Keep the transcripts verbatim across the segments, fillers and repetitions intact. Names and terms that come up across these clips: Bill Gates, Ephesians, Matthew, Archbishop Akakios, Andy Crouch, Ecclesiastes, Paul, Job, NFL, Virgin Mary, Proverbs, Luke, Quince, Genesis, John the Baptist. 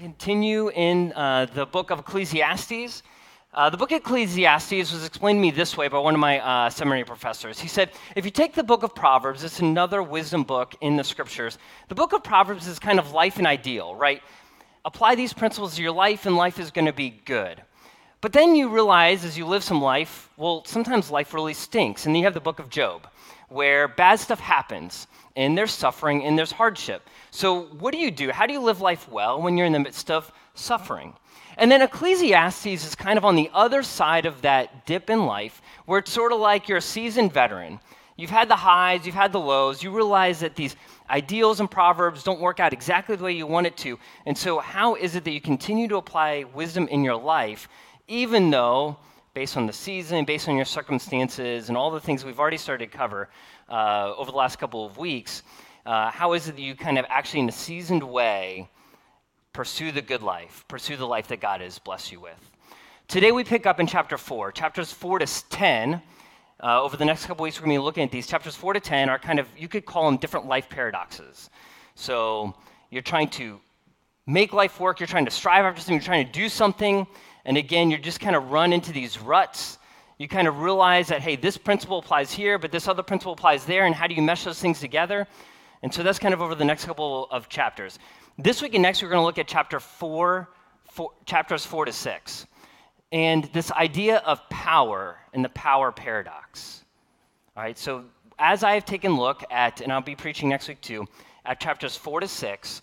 Continue in uh, the book of Ecclesiastes. Uh, the book of Ecclesiastes was explained to me this way by one of my uh, seminary professors. He said, if you take the book of Proverbs, it's another wisdom book in the scriptures. The book of Proverbs is kind of life and ideal, right? Apply these principles to your life and life is going to be good. But then you realize as you live some life, well, sometimes life really stinks. And then you have the book of Job, where bad stuff happens, and there's suffering, and there's hardship. So what do you do? How do you live life well when you're in the midst of suffering? And then Ecclesiastes is kind of on the other side of that dip in life, where it's sort of like you're a seasoned veteran. You've had the highs, you've had the lows, you realize that these ideals and proverbs don't work out exactly the way you want it to, and so how is it that you continue to apply wisdom in your life, even though, based on the season, based on your circumstances, and all the things we've already started to cover uh, over the last couple of weeks, uh, how is it that you kind of actually, in a seasoned way, pursue the good life, pursue the life that God has blessed you with? Today we pick up in chapter four, chapters four to ten. Uh, over the next couple of weeks, we're going to be looking at these. Chapters four to ten are kind of, you could call them different life paradoxes. So you're trying to make life work, you're trying to strive after something, you're trying to do something, and again, you just kind of run into these ruts. You kind of realize that, hey, this principle applies here, but this other principle applies there, and how do you mesh those things together? And so that's kind of over the next couple of chapters. This week and next, we're going to look at chapter four, four chapters four to six, and this idea of power and the power paradox. All right, so as I have taken a look at, and I'll be preaching next week too, at chapters four to six,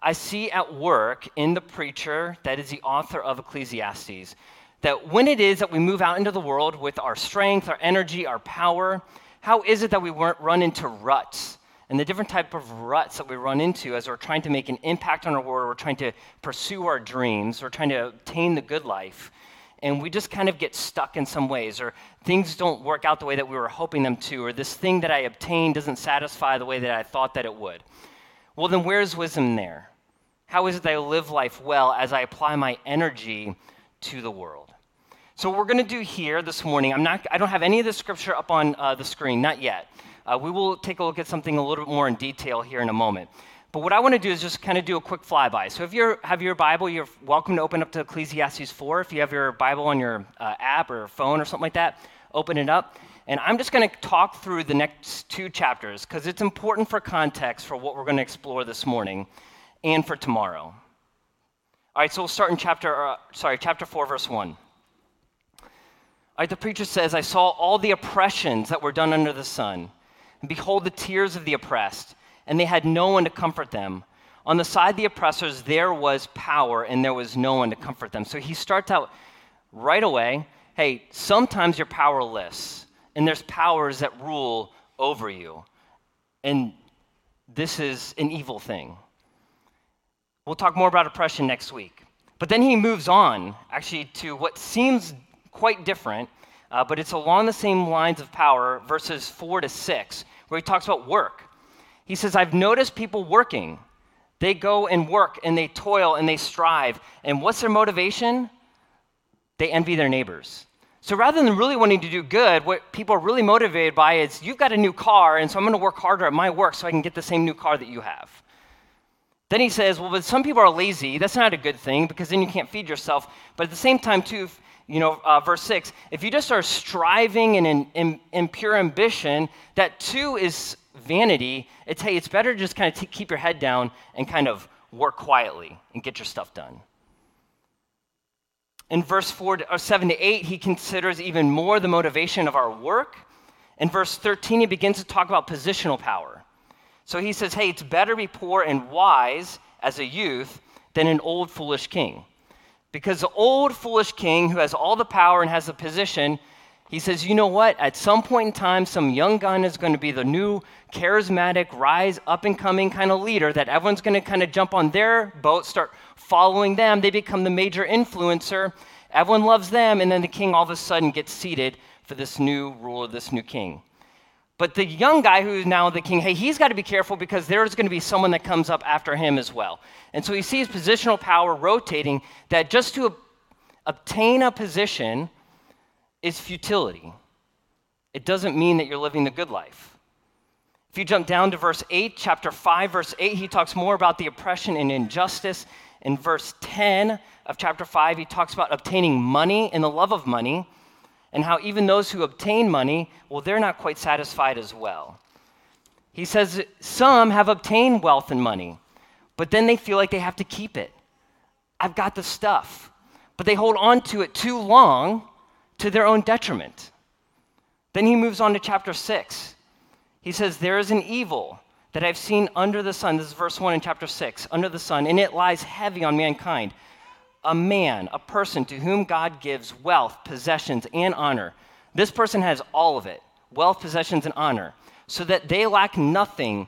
I see at work in the preacher, that is the author of Ecclesiastes, that when it is that we move out into the world with our strength, our energy, our power, how is it that we run into ruts and the different type of ruts that we run into as we're trying to make an impact on our world, we're trying to pursue our dreams, we're trying to obtain the good life, and we just kind of get stuck in some ways, or things don't work out the way that we were hoping them to, or this thing that I obtained doesn't satisfy the way that I thought that it would. Well, then where's wisdom there? How is it that I live life well as I apply my energy to the world? So what we're going to do here this morning, I'm not, I don't have any of the scripture up on uh, the screen, not yet. Uh, we will take a look at something a little bit more in detail here in a moment. But what I want to do is just kind of do a quick flyby. So if you have your Bible, you're welcome to open up to Ecclesiastes four. If you have your Bible on your uh, app or phone or something like that, open it up. And I'm just going to talk through the next two chapters because it's important for context for what we're going to explore this morning and for tomorrow. All right, so we'll start in chapter, uh, sorry, chapter four, verse one. All right, the preacher says, I saw all the oppressions that were done under the sun, and behold the tears of the oppressed, and they had no one to comfort them. On the side of the oppressors, there was power, and there was no one to comfort them. So he starts out right away, hey, sometimes you're powerless, and there's powers that rule over you, and this is an evil thing. We'll talk more about oppression next week. But then he moves on, actually, to what seems quite different, uh, but it's along the same lines of power, verses four to six, where he talks about work. He says, I've noticed people working. They go and work, and they toil, and they strive. And what's their motivation? They envy their neighbors. So rather than really wanting to do good, what people are really motivated by is, you've got a new car, and so I'm going to work harder at my work so I can get the same new car that you have. Then he says, well, but some people are lazy. That's not a good thing because then you can't feed yourself. But at the same time, too, if, you know, uh, verse six, if you just are striving and in, in, in pure ambition, that too is vanity. It's, hey, it's better to just kind of t- keep your head down and kind of work quietly and get your stuff done. In verse four to, or seven to eight, he considers even more the motivation of our work. In verse thirteen, he begins to talk about positional power. So he says, hey, it's better to be poor and wise as a youth than an old foolish king. Because the old foolish king who has all the power and has the position, He says, you know what? At some point in time, some young gun is going to be the new charismatic, rise, up-and-coming kind of leader that everyone's going to kind of jump on their boat, start following them. They become the major influencer. Everyone loves them, and then the king all of a sudden gets seated for this new ruler, this new king. But the young guy who's now the king, hey, he's got to be careful because there's going to be someone that comes up after him as well. And so he sees positional power rotating, that just to ob- obtain a position is futility. It doesn't mean that you're living the good life. If you jump down to verse eight, chapter five, verse eight, he talks more about the oppression and injustice. In verse ten of chapter five, he talks about obtaining money and the love of money, and how even those who obtain money, well, they're not quite satisfied as well. He says some have obtained wealth and money, but then they feel like they have to keep it. I've got the stuff. But they hold on to it too long to their own detriment. Then he moves on to chapter six. He says, there is an evil that I've seen under the sun. This is verse one in chapter six, under the sun, and it lies heavy on mankind. A man, a person to whom God gives wealth, possessions, and honor. This person has all of it, wealth, possessions, and honor, so that they lack nothing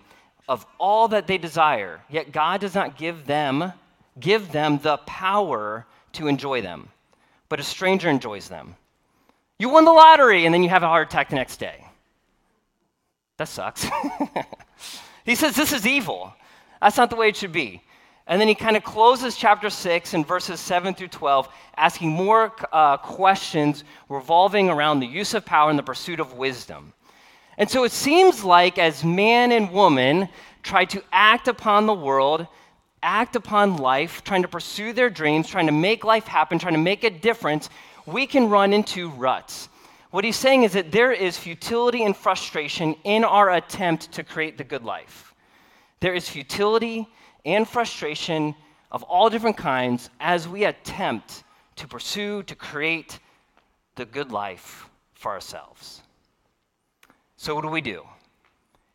of all that they desire, yet God does not give them, give them the power to enjoy them, but a stranger enjoys them. You won the lottery, and then you have a heart attack the next day. That sucks. He says this is evil. That's not the way it should be. And then he kind of closes chapter six in verses seven through twelve, asking more uh, questions revolving around the use of power and the pursuit of wisdom. And so it seems like as man and woman try to act upon the world, act upon life, trying to pursue their dreams, trying to make life happen, trying to make a difference, we can run into ruts. What he's saying is that there is futility and frustration in our attempt to create the good life. There is futility and frustration of all different kinds as we attempt to pursue, to create the good life for ourselves. So what do we do?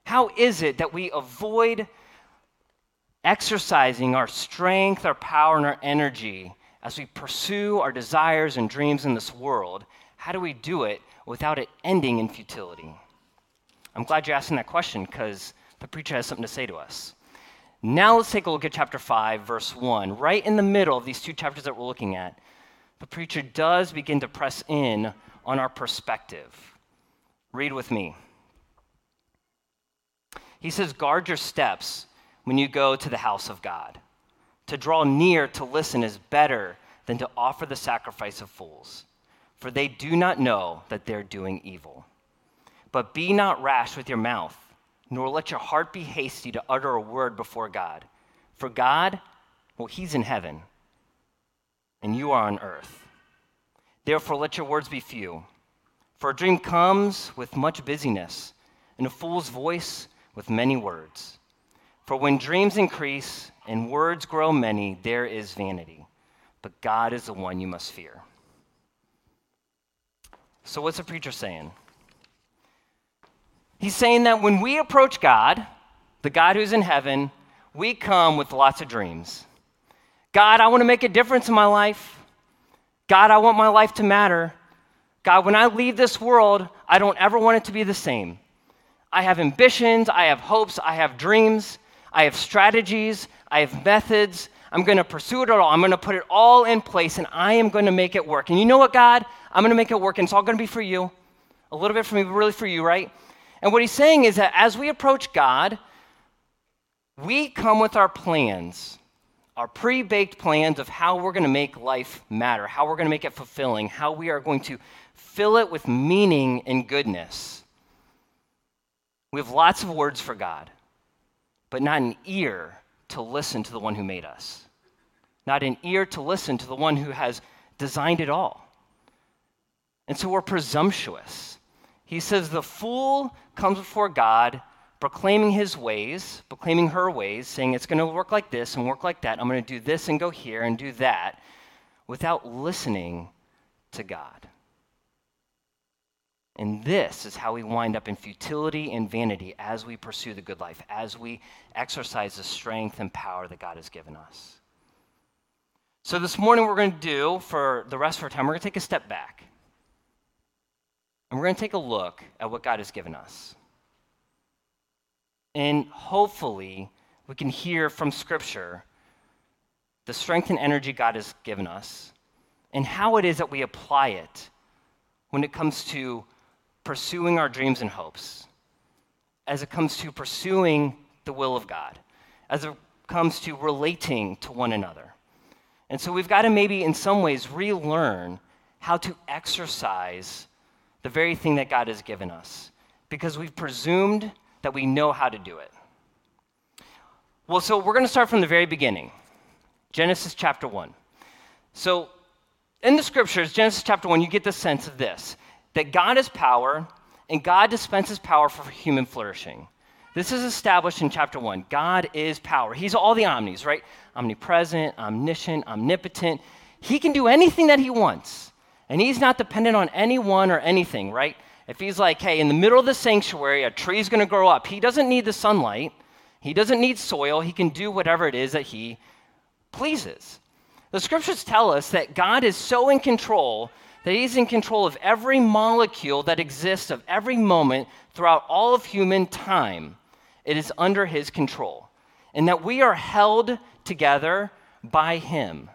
How is it that we avoid exercising our strength, our power, and our energy as we pursue our desires and dreams in this world? How do we do it without it ending in futility? I'm glad you're asking that question, because the preacher has something to say to us. Now let's take a look at chapter five, verse one. Right in the middle of these two chapters that we're looking at, the preacher does begin to press in on our perspective. Read with me. He says, guard your steps when you go to the house of God. To draw near to listen is better than to offer the sacrifice of fools. For they do not know that they're doing evil. But be not rash with your mouth, nor let your heart be hasty to utter a word before God. For God, well, he's in heaven, and you are on earth. Therefore, let your words be few. For a dream comes with much busyness, and a fool's voice with many words. For when dreams increase and words grow many, there is vanity. But God is the one you must fear. So what's the preacher saying? He's saying that when we approach God, the God who's in heaven, we come with lots of dreams. God, I want to make a difference in my life. God, I want my life to matter. God, when I leave this world, I don't ever want it to be the same. I have ambitions, I have hopes, I have dreams, I have strategies, I have methods. I'm going to pursue it all. I'm going to put it all in place, and I am going to make it work. And you know what, God? I'm going to make it work, and it's all going to be for you. A little bit for me, but really for you, right? And what he's saying is that as we approach God, we come with our plans, our pre-baked plans of how we're going to make life matter, how we're going to make it fulfilling, how we are going to fill it with meaning and goodness. We have lots of words for God, but not an ear to listen to the one who made us. Not an ear to listen to the one who has designed it all. And so we're presumptuous. He says the fool comes before God, proclaiming his ways, proclaiming her ways, saying it's going to work like this and work like that. I'm going to do this and go here and do that, without listening to God. And this is how we wind up in futility and vanity as we pursue the good life, as we exercise the strength and power that God has given us. So this morning, what we're going to do for the rest of our time, we're going to take a step back. And we're going to take a look at what God has given us. And hopefully, we can hear from Scripture the strength and energy God has given us and how it is that we apply it when it comes to pursuing our dreams and hopes, as it comes to pursuing the will of God, as it comes to relating to one another. And so we've got to maybe in some ways relearn how to exercise the very thing that God has given us, because we've presumed that we know how to do it. Well, so we're going to start from the very beginning, Genesis chapter one. So in the Scriptures, Genesis chapter one, you get the sense of this, that God is power, and God dispenses power for human flourishing. This is established in chapter one. God is power. He's all the omnis, right? Omnipresent, omniscient, omnipotent. He can do anything that he wants, and he's not dependent on anyone or anything, right? If he's like, hey, in the middle of the sanctuary, a tree's going to grow up. He doesn't need the sunlight. He doesn't need soil. He can do whatever it is that he pleases. The Scriptures tell us that God is so in control that he's in control of every molecule that exists of every moment throughout all of human time. It is under his control, and that we are held together by him.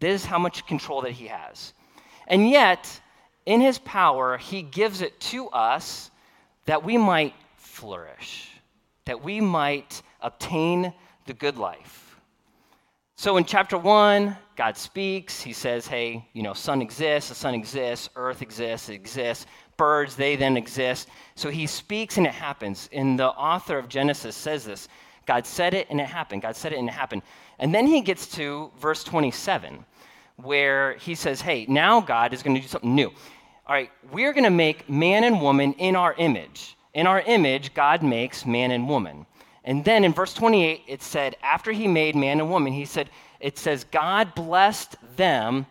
This is how much control that he has. And yet, in his power, he gives it to us that we might flourish, that we might obtain the good life. So in chapter one, God speaks. He says, hey, you know, sun exists, the sun exists, earth exists, it exists, birds, they then exist. So he speaks and it happens. And the author of Genesis says this, God said it and it happened. God said it and it happened. And then he gets to verse twenty-seven, where he says, hey, now God is going to do something new. All right, we're going to make man and woman in our image. In our image, God makes man and woman. And then in verse twenty-eight, it said, after he made man and woman, he said, it says, God blessed them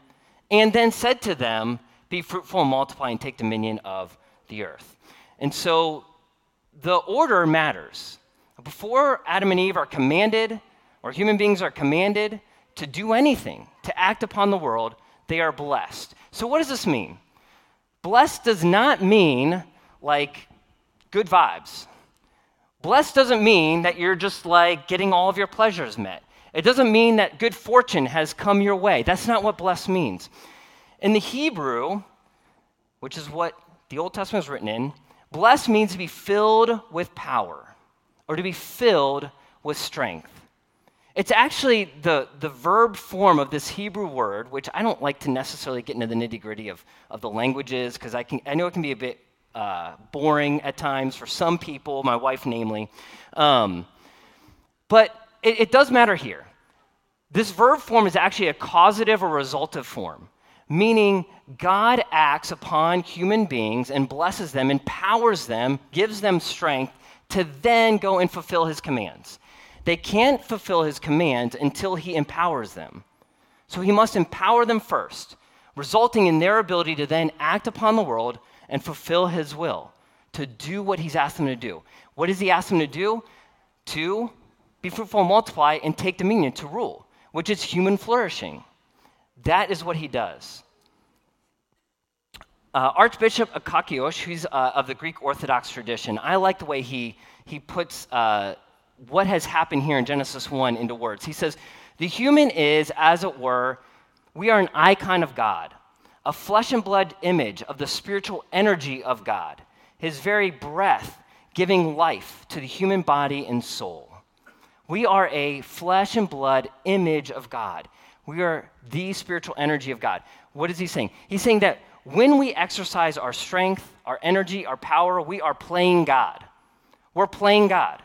and then said to them, be fruitful and multiply and take dominion of the earth. And so the order matters. Before Adam and Eve are commanded, or human beings are commanded to do anything, to act upon the world, they are blessed. So what does this mean? Blessed does not mean like good vibes. Blessed doesn't mean that you're just like getting all of your pleasures met. It doesn't mean that good fortune has come your way. That's not what blessed means. In the Hebrew, which is what the Old Testament is written in, blessed means to be filled with power or to be filled with strength. It's actually the, the verb form of this Hebrew word, which I don't like to necessarily get into the nitty-gritty of, of the languages because I can I know it can be a bit Uh, boring at times for some people, my wife namely. Um, but it, it does matter here. This verb form is actually a causative or resultive form, meaning God acts upon human beings and blesses them, empowers them, gives them strength to then go and fulfill his commands. They can't fulfill his commands until he empowers them. So he must empower them first, resulting in their ability to then act upon the world and fulfill his will, to do what he's asked them to do. What does he ask them to do? To be fruitful and multiply and take dominion, to rule, which is human flourishing. That is what he does. Uh, Archbishop Akakios, who's uh, of the Greek Orthodox tradition, I like the way he, he puts uh, what has happened here in Genesis one into words. He says, the human is, as it were, we are an icon of God, a flesh and blood image of the spiritual energy of God, his very breath giving life to the human body and soul. We are a flesh and blood image of God. We are the spiritual energy of God. What is he saying? He's saying that when we exercise our strength, our energy, our power, we are playing God. We're playing God.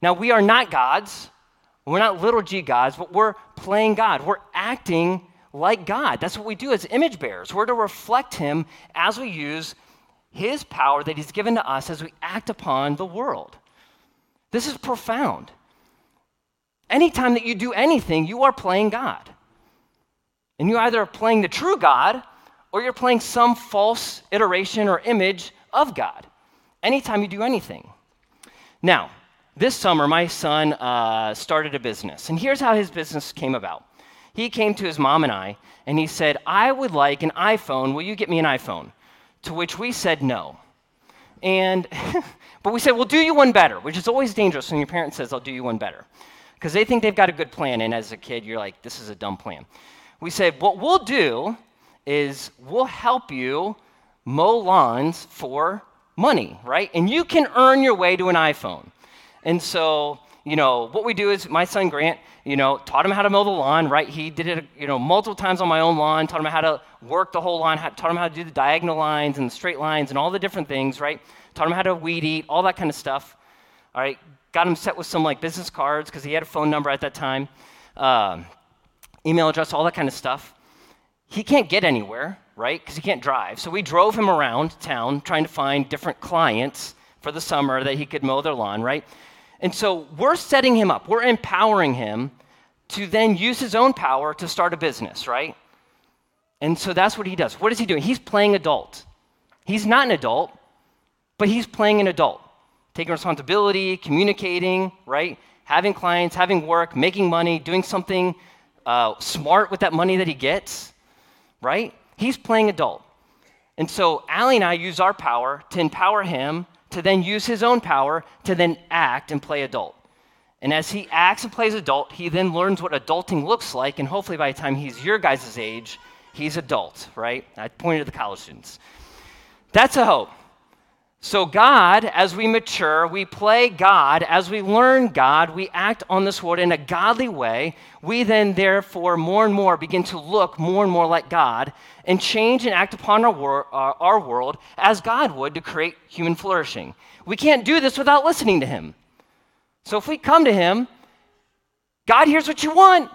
Now, we are not gods. We're not little g gods, but we're playing God. We're acting like God. That's what we do as image bearers. We're to reflect him as we use his power that he's given to us as we act upon the world. This is profound. Anytime that you do anything, you are playing God. And you either are playing the true God or you're playing some false iteration or image of God. Anytime you do anything. Now, this summer, my son uh, started a business. And here's how his business came about. He came to his mom and I, and he said, I would like an iPhone. Will you get me an iPhone? to which we said no. And but we said, we'll do you one better, which is always dangerous when your parent says, I'll do you one better, because they think they've got a good plan, and as a kid, you're like, this is a dumb plan. We said, what we'll do is we'll help you mow lawns for money, right? And you can earn your way to an iPhone. And so, you know, what we do is my son Grant, you know, taught him how to mow the lawn, right? He did it, you know, multiple times on my own lawn, taught him how to work the whole lawn, taught him how to do the diagonal lines and the straight lines and all the different things, right? Taught him how to weed eat, all that kind of stuff, all right? Got him set with some, like, business cards because he had a phone number at that time, um, email address, all that kind of stuff. He can't get anywhere, right, because he can't drive. So we drove him around town trying to find different clients for the summer that he could mow their lawn, right? And so we're setting him up. We're empowering him to then use his own power to start a business, right? And so that's what he does. What is he doing? He's playing adult. He's not an adult, but he's playing an adult, taking responsibility, communicating, right? Having clients, having work, making money, doing something uh, smart with that money that he gets, right? He's playing adult. And so Allie and I use our power to empower him to then use his own power to then act and play adult. And as he acts and plays adult, he then learns what adulting looks like, and hopefully by the time he's your guys' age, he's adult, right? I pointed to the college students. That's a hope. So God, as we mature, we play God. As we learn God, we act on this world in a godly way. We then, therefore, more and more begin to look more and more like God and change and act upon our, wor- our, our world as God would to create human flourishing. We can't do this without listening to him. So if we come to him, God, here's what you want.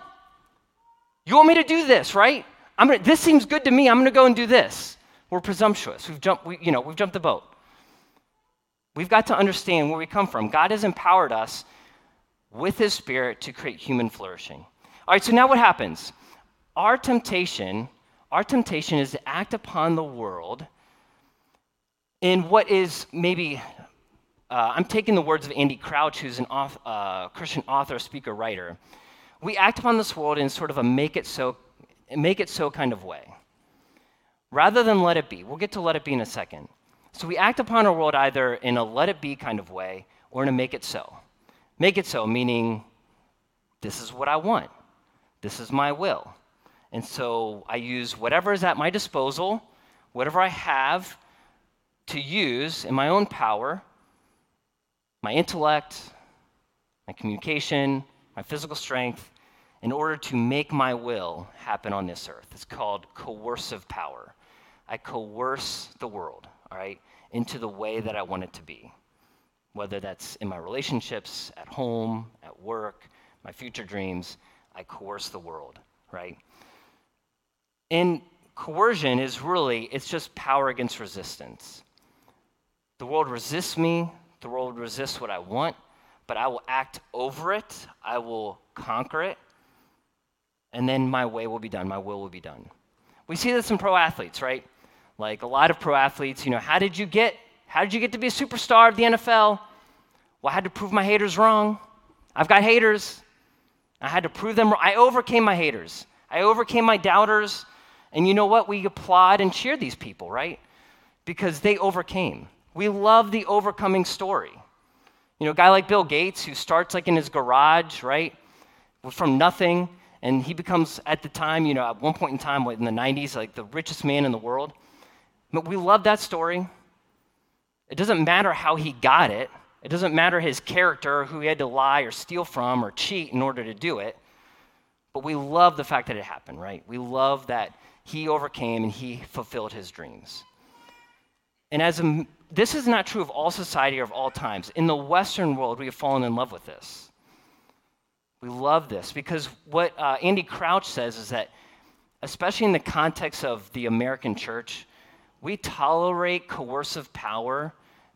You want me to do this, right? I'm gonna, this seems good to me. I'm going to go and do this. We're presumptuous. We've jumped, we, you know, we've jumped the boat. We've got to understand where we come from. God has empowered us with his Spirit to create human flourishing. All right, so now what happens? Our temptation, our temptation is to act upon the world in what is maybe, uh, I'm taking the words of Andy Crouch, who's an author, uh, Christian author, speaker, writer. We act upon this world in sort of a make it so, make it so kind of way, rather than let it be. We'll get to let it be in a second. So we act upon our world either in a let it be kind of way or in a make it so. Make it so, meaning this is what I want. This is my will. And so I use whatever is at my disposal, whatever I have to use in my own power, my intellect, my communication, my physical strength, in order to make my will happen on this earth. It's called coercive power. I coerce the world. Right, into the way that I want it to be, whether that's in my relationships, at home, at work, my future dreams. I coerce the world, right? And coercion is really, it's just power against resistance. The world resists me, the world resists what I want, but I will act over it, I will conquer it, and then my way will be done, my will will be done. We see this in pro athletes, right? Like a lot of pro athletes, you know, how did you get, how did you get to be a superstar of the N F L? Well, I had to prove my haters wrong. I've got haters. I had to prove them wrong. I overcame my haters. I overcame my doubters. And you know what? We applaud and cheer these people, right? Because they overcame. We love the overcoming story. You know, a guy like Bill Gates who starts like in his garage, right? From nothing. And he becomes at the time, you know, at one point in time in the nineties, like the richest man in the world. But we love that story. It doesn't matter how he got it. It doesn't matter his character, who he had to lie or steal from or cheat in order to do it. But we love the fact that it happened, right? We love that he overcame and he fulfilled his dreams. And as a, this is not true of all society or of all times. In the Western world, we have fallen in love with this. We love this because what uh, Andy Crouch says is that, especially in the context of the American church, we tolerate coercive power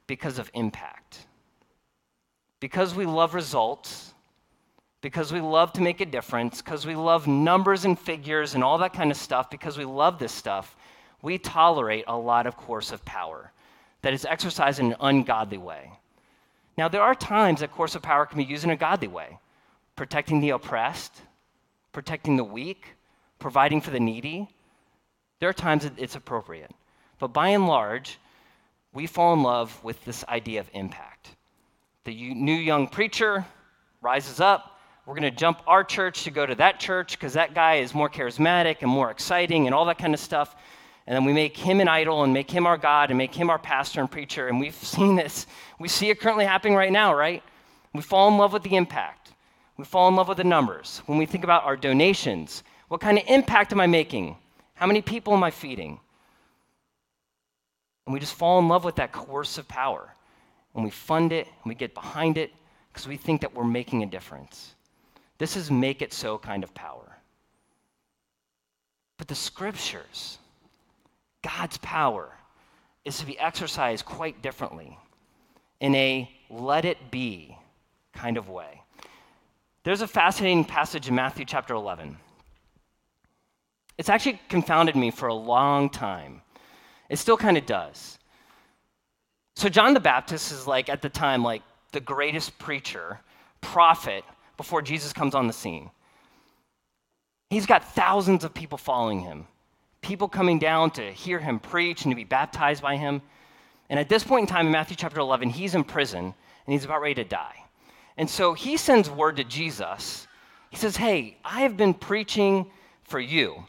because of impact. Because we love results, because we love to make a difference, because we love numbers and figures and all that kind of stuff, because we love this stuff, we tolerate a lot of coercive power that is exercised in an ungodly way. Now, there are times that coercive power can be used in a godly way, protecting the oppressed, protecting the weak, providing for the needy. There are times that it's appropriate. But by and large, we fall in love with this idea of impact. The new young preacher rises up. We're going to jump our church to go to that church because that guy is more charismatic and more exciting and all that kind of stuff. And then we make him an idol and make him our God and make him our pastor and preacher. And we've seen this. We see it currently happening right now, right? We fall in love with the impact. We fall in love with the numbers. When we think about our donations, what kind of impact am I making? How many people am I feeding? And we just fall in love with that coercive power. And we fund it and we get behind it because we think that we're making a difference. This is make it so kind of power. But the scriptures, God's power, is to be exercised quite differently in a let it be kind of way. There's a fascinating passage in Matthew chapter eleven. It's actually confounded me for a long time. It still kind of does. So John the Baptist is like, at the time, like the greatest preacher, prophet, before Jesus comes on the scene. He's got thousands of people following him, people coming down to hear him preach and to be baptized by him. And at this point in time in Matthew chapter eleven, he's in prison and he's about ready to die. And so he sends word to Jesus. He says, hey, I have been preaching for you.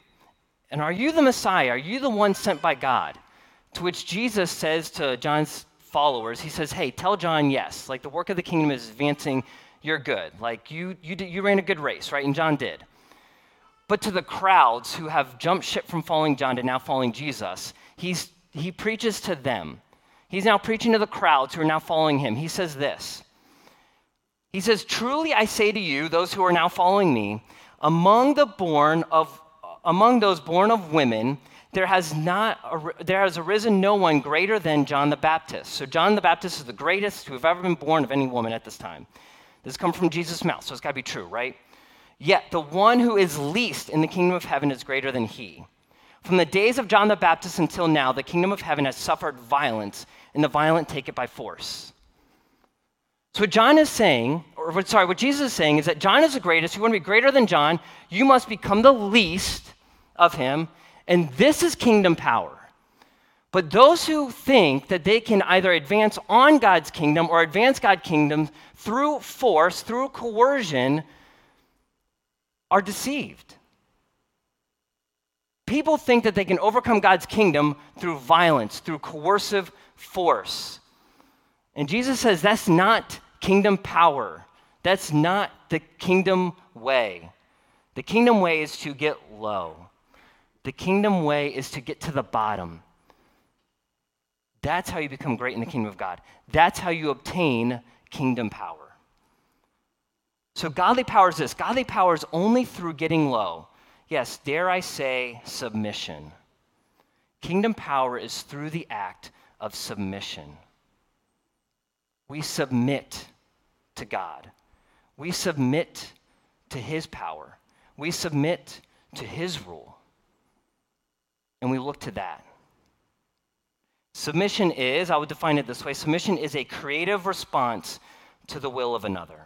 And are you the Messiah? Are you the one sent by God? To which Jesus says to John's followers, he says, hey, tell John yes. Like the work of the kingdom is advancing, you're good. Like you you, did, you ran a good race, right? And John did. But to the crowds who have jumped ship from following John to now following Jesus, he's, he preaches to them. He's now preaching to the crowds who are now following him. He says this. He says, truly I say to you, those who are now following me, among the born of among those born of women, there has not ar- there has arisen no one greater than John the Baptist. So John the Baptist is the greatest who have ever been born of any woman at this time. This has come from Jesus' mouth, so it's got to be true, right? Yet the one who is least in the kingdom of heaven is greater than he. From the days of John the Baptist until now, the kingdom of heaven has suffered violence, and the violent take it by force. So what John is saying, or what, sorry, what Jesus is saying is that John is the greatest. You want to be greater than John. You must become the least of him. And this is kingdom power. But those who think that they can either advance on God's kingdom or advance God's kingdom through force, through coercion, are deceived. People think that they can overcome God's kingdom through violence, through coercive force. And Jesus says that's not kingdom power. That's not the kingdom way. The kingdom way is to get low. The kingdom way is to get to the bottom. That's how you become great in the kingdom of God. That's how you obtain kingdom power. So godly power is this. Godly power is only through getting low. Yes, dare I say, submission. Kingdom power is through the act of submission. We submit to God. We submit to his power. We submit to his rule. And we look to that. Submission is, I would define it this way, submission is a creative response to the will of another.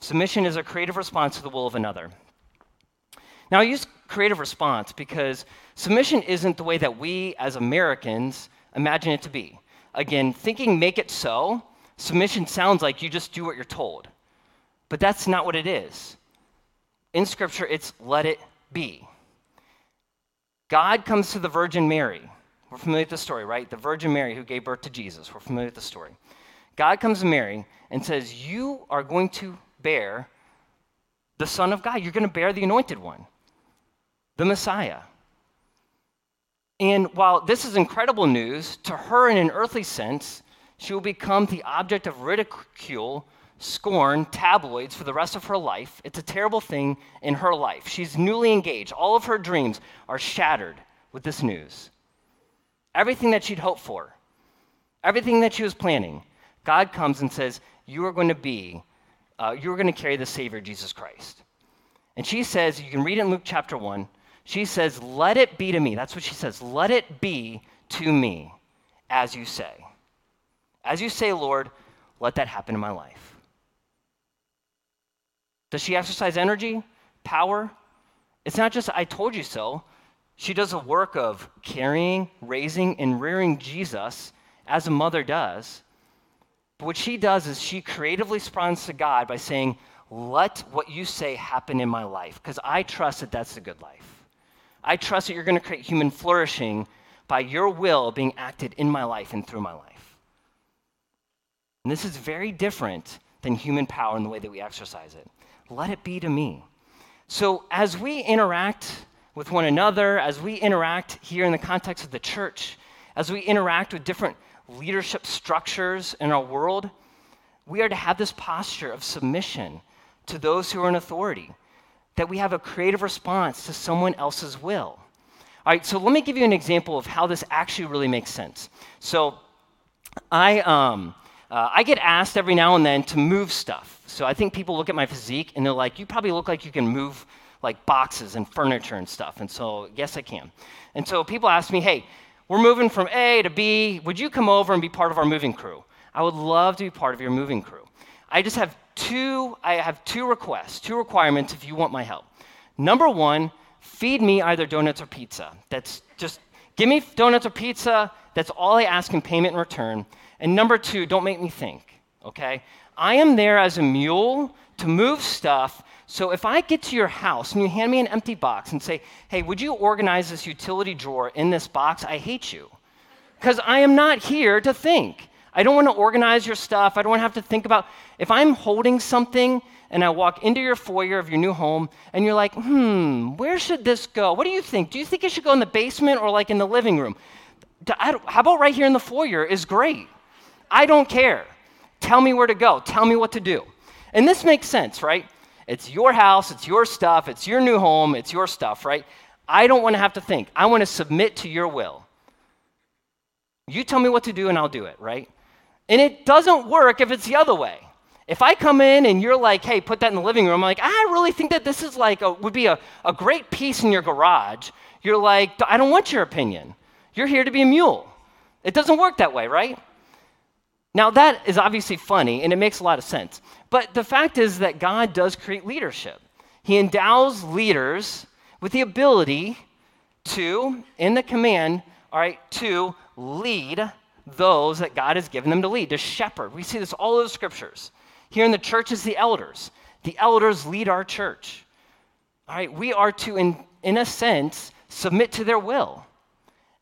Submission is a creative response to the will of another. Now, I use creative response because submission isn't the way that we as Americans imagine it to be. Again, thinking make it so, submission sounds like you just do what you're told. But that's not what it is. In Scripture, it's let it be. God comes to the Virgin Mary. We're familiar with the story, right? The Virgin Mary who gave birth to Jesus. We're familiar with the story. God comes to Mary and says, you are going to bear the Son of God. You're going to bear the Anointed One, the Messiah. And while this is incredible news, to her in an earthly sense, she will become the object of ridicule, scorn, tabloids for the rest of her life. It's a terrible thing in her life. She's newly engaged. All of her dreams are shattered with this news. Everything that she'd hoped for, everything that she was planning, God comes and says, you are going to be, uh, you are going to carry the Savior, Jesus Christ. And she says, you can read it in Luke chapter one, she says, let it be to me. That's what she says. Let it be to me as you say. As you say, Lord, let that happen in my life. Does she exercise energy, power? It's not just I told you so. She does a work of carrying, raising, and rearing Jesus as a mother does. But what she does is she creatively responds to God by saying, let what you say happen in my life, because I trust that that's a good life. I trust that you're going to create human flourishing by your will being acted in my life and through my life. And this is very different than human power in the way that we exercise it. Let it be to me. So as we interact with one another, as we interact here in the context of the church, as we interact with different leadership structures in our world, we are to have this posture of submission to those who are in authority, that we have a creative response to someone else's will. All right, so let me give you an example of how this actually really makes sense. So I um, uh, I get asked every now and then to move stuff. So I think people look at my physique and they're like, you probably look like you can move like boxes and furniture and stuff. And so, yes, I can. And so people ask me, hey, we're moving from A to B. Would you come over and be part of our moving crew? I would love to be part of your moving crew. I just have two, I have two requests, two requirements if you want my help. Number one, feed me either donuts or pizza. That's just, give me donuts or pizza. That's all I ask in payment in return. And number two, don't make me think, okay? I am there as a mule to move stuff. So if I get to your house and you hand me an empty box and say, hey, would you organize this utility drawer in this box? I hate you, because I am not here to think. I don't want to organize your stuff. I don't want to have to think about, if I'm holding something and I walk into your foyer of your new home and you're like, hmm, where should this go? What do you think? Do you think it should go in the basement or like in the living room? I don't, how about right here in the foyer is great. I don't care. Tell me where to go. Tell me what to do. And this makes sense, right? It's your house, it's your stuff, it's your new home, it's your stuff, right? I don't want to have to think. I want to submit to your will. You tell me what to do and I'll do it, right? And it doesn't work if it's the other way. If I come in and you're like, hey, put that in the living room, I'm like, I really think that this is like a, would be a, a great piece in your garage. You're like, I don't want your opinion. You're here to be a mule. It doesn't work that way, right? Now, that is obviously funny, and it makes a lot of sense. But the fact is that God does create leadership. He endows leaders with the ability to, in the command, all right, to lead those that God has given them to lead, to shepherd. We see this all over the scriptures. Here in the church is the elders. The elders lead our church. All right, we are to, in, in a sense, submit to their will.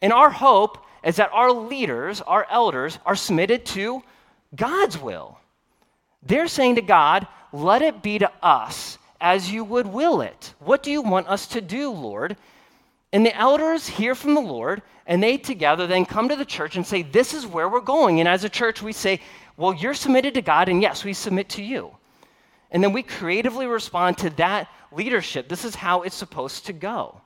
And our hope is that our leaders, our elders, are submitted to God's will. They're saying to God, let it be to us as you would will it. What do you want us to do, Lord? And the elders hear from the Lord, and they together then come to the church and say, this is where we're going. And as a church, we say, well, you're submitted to God, and yes, we submit to you. And then we creatively respond to that leadership. This is how it's supposed to go.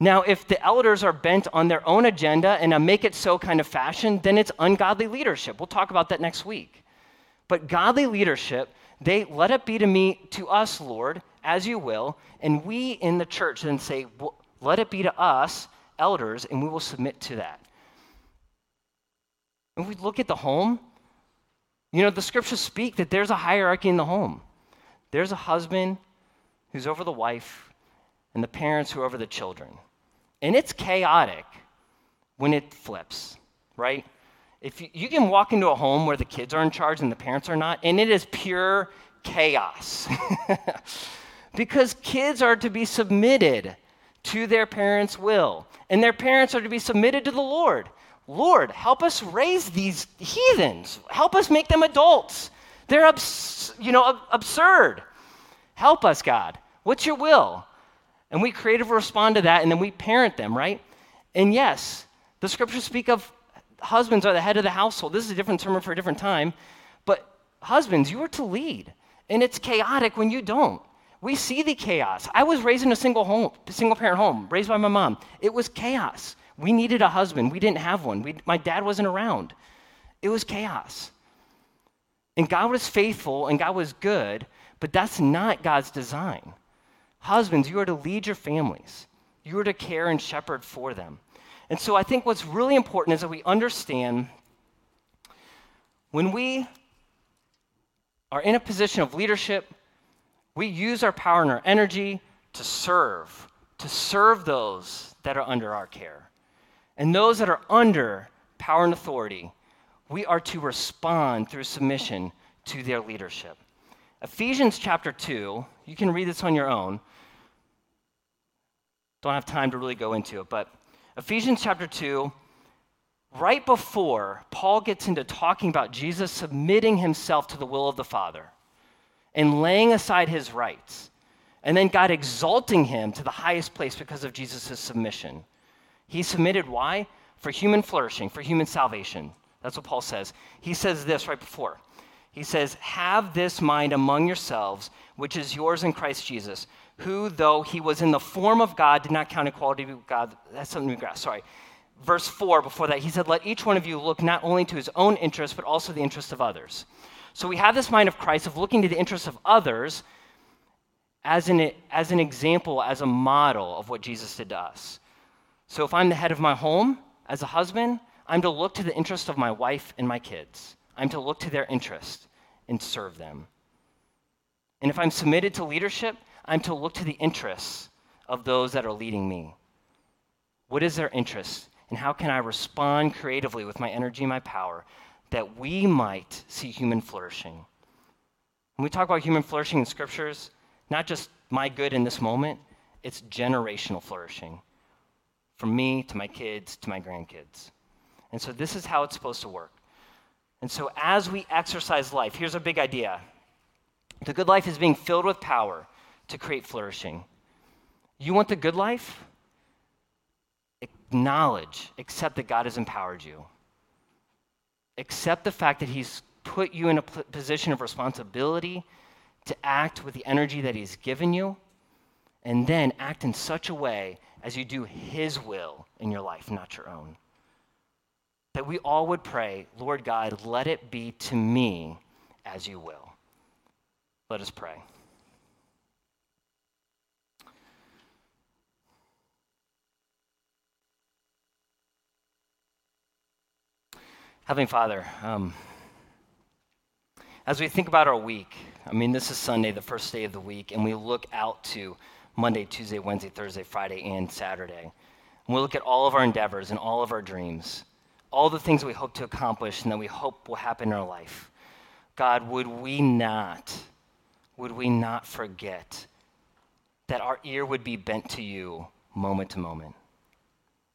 Now, if the elders are bent on their own agenda in a make-it-so kind of fashion, then it's ungodly leadership. We'll talk about that next week. But godly leadership, they let it be to me, to us, Lord, as you will, and we in the church then say, well, let it be to us, elders, and we will submit to that. When we look at the home, you know, the scriptures speak that there's a hierarchy in the home. There's a husband who's over the wife, and the parents who are over the children. And it's chaotic when it flips, right? If you, you can walk into a home where the kids are in charge and the parents are not, and it is pure chaos. Because kids are to be submitted to their parents' will, and their parents are to be submitted to the Lord. Lord, help us raise these heathens. Help us make them adults. They're abs- you know, ab- absurd. Help us, God. What's your will? And we creatively respond to that, and then we parent them, right? And yes, the scriptures speak of husbands are the head of the household. This is a different term for a different time. But husbands, you are to lead, and it's chaotic when you don't. We see the chaos. I was raised in a single home, single-parent home, raised by my mom. It was chaos. We needed a husband. We didn't have one. We, my dad wasn't around. It was chaos. And God was faithful, and God was good, but that's not God's design. Husbands, you are to lead your families. You are to care and shepherd for them. And so I think what's really important is that we understand when we are in a position of leadership, we use our power and our energy to serve, to serve those that are under our care. And those that are under power and authority, we are to respond through submission to their leadership. Ephesians chapter two, you can read this on your own. Don't have time to really go into it, but Ephesians chapter two, right before Paul gets into talking about Jesus submitting himself to the will of the Father and laying aside his rights, and then God exalting him to the highest place because of Jesus' submission. He submitted, why? For human flourishing, for human salvation. That's what Paul says. He says this right before. He says, have this mind among yourselves, which is yours in Christ Jesus, who, though he was in the form of God, did not count equality with God. That's something we grasp, sorry. Verse four before that, he said, let each one of you look not only to his own interests, but also the interests of others. So we have this mind of Christ, of looking to the interests of others as an, as an example, as a model of what Jesus did to us. So if I'm the head of my home, as a husband, I'm to look to the interests of my wife and my kids. I'm to look to their interests and serve them. And if I'm submitted to leadership, I'm to look to the interests of those that are leading me. What is their interest, and how can I respond creatively with my energy and my power that we might see human flourishing? When we talk about human flourishing in scriptures, not just my good in this moment, it's generational flourishing. From me to my kids to my grandkids. And so this is how it's supposed to work. And so as we exercise life, here's a big idea. The good life is being filled with power to create flourishing. You want the good life? Acknowledge, accept that God has empowered you. Accept the fact that he's put you in a position of responsibility to act with the energy that he's given you, and then act in such a way as you do his will in your life, not your own. That we all would pray, Lord God, let it be to me as you will. Let us pray. Heavenly Father, um, as we think about our week, I mean, this is Sunday, the first day of the week, and we look out to Monday, Tuesday, Wednesday, Thursday, Friday, and Saturday. And we look at all of our endeavors and all of our dreams, all the things that we hope to accomplish and that we hope will happen in our life. God, would we not, would we not forget that our ear would be bent to you moment to moment,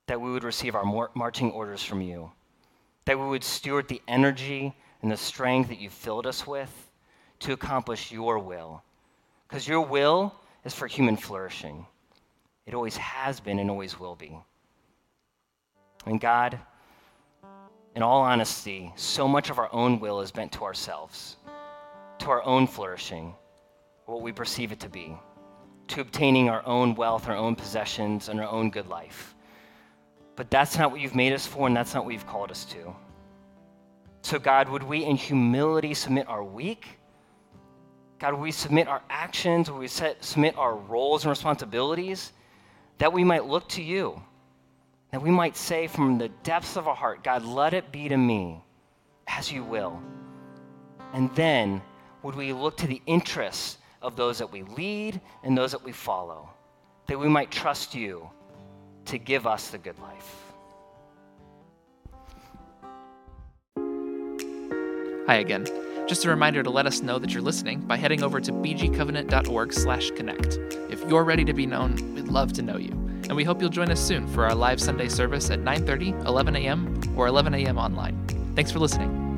that we would receive our marching orders from you, that we would steward the energy and the strength that you filled us with to accomplish your will, because your will is for human flourishing. It always has been and always will be. And God, in all honesty, so much of our own will is bent to ourselves, to our own flourishing, what we perceive it to be, to obtaining our own wealth, our own possessions, and our own good life. But that's not what you've made us for, and that's not what you've called us to. So God, would we in humility submit our weak? God, would we submit our actions, would we set, submit our roles and responsibilities, that we might look to you, that we might say from the depths of our heart, God, let it be to me as you will. And then would we look to the interests of those that we lead and those that we follow, that we might trust you to give us the good life. Hi again. Just a reminder to let us know that you're listening by heading over to b g covenant dot org slash connect. If you're ready to be known, we'd love to know you. And we hope you'll join us soon for our live Sunday service at nine thirty, eleven a.m., or eleven a.m. online. Thanks for listening.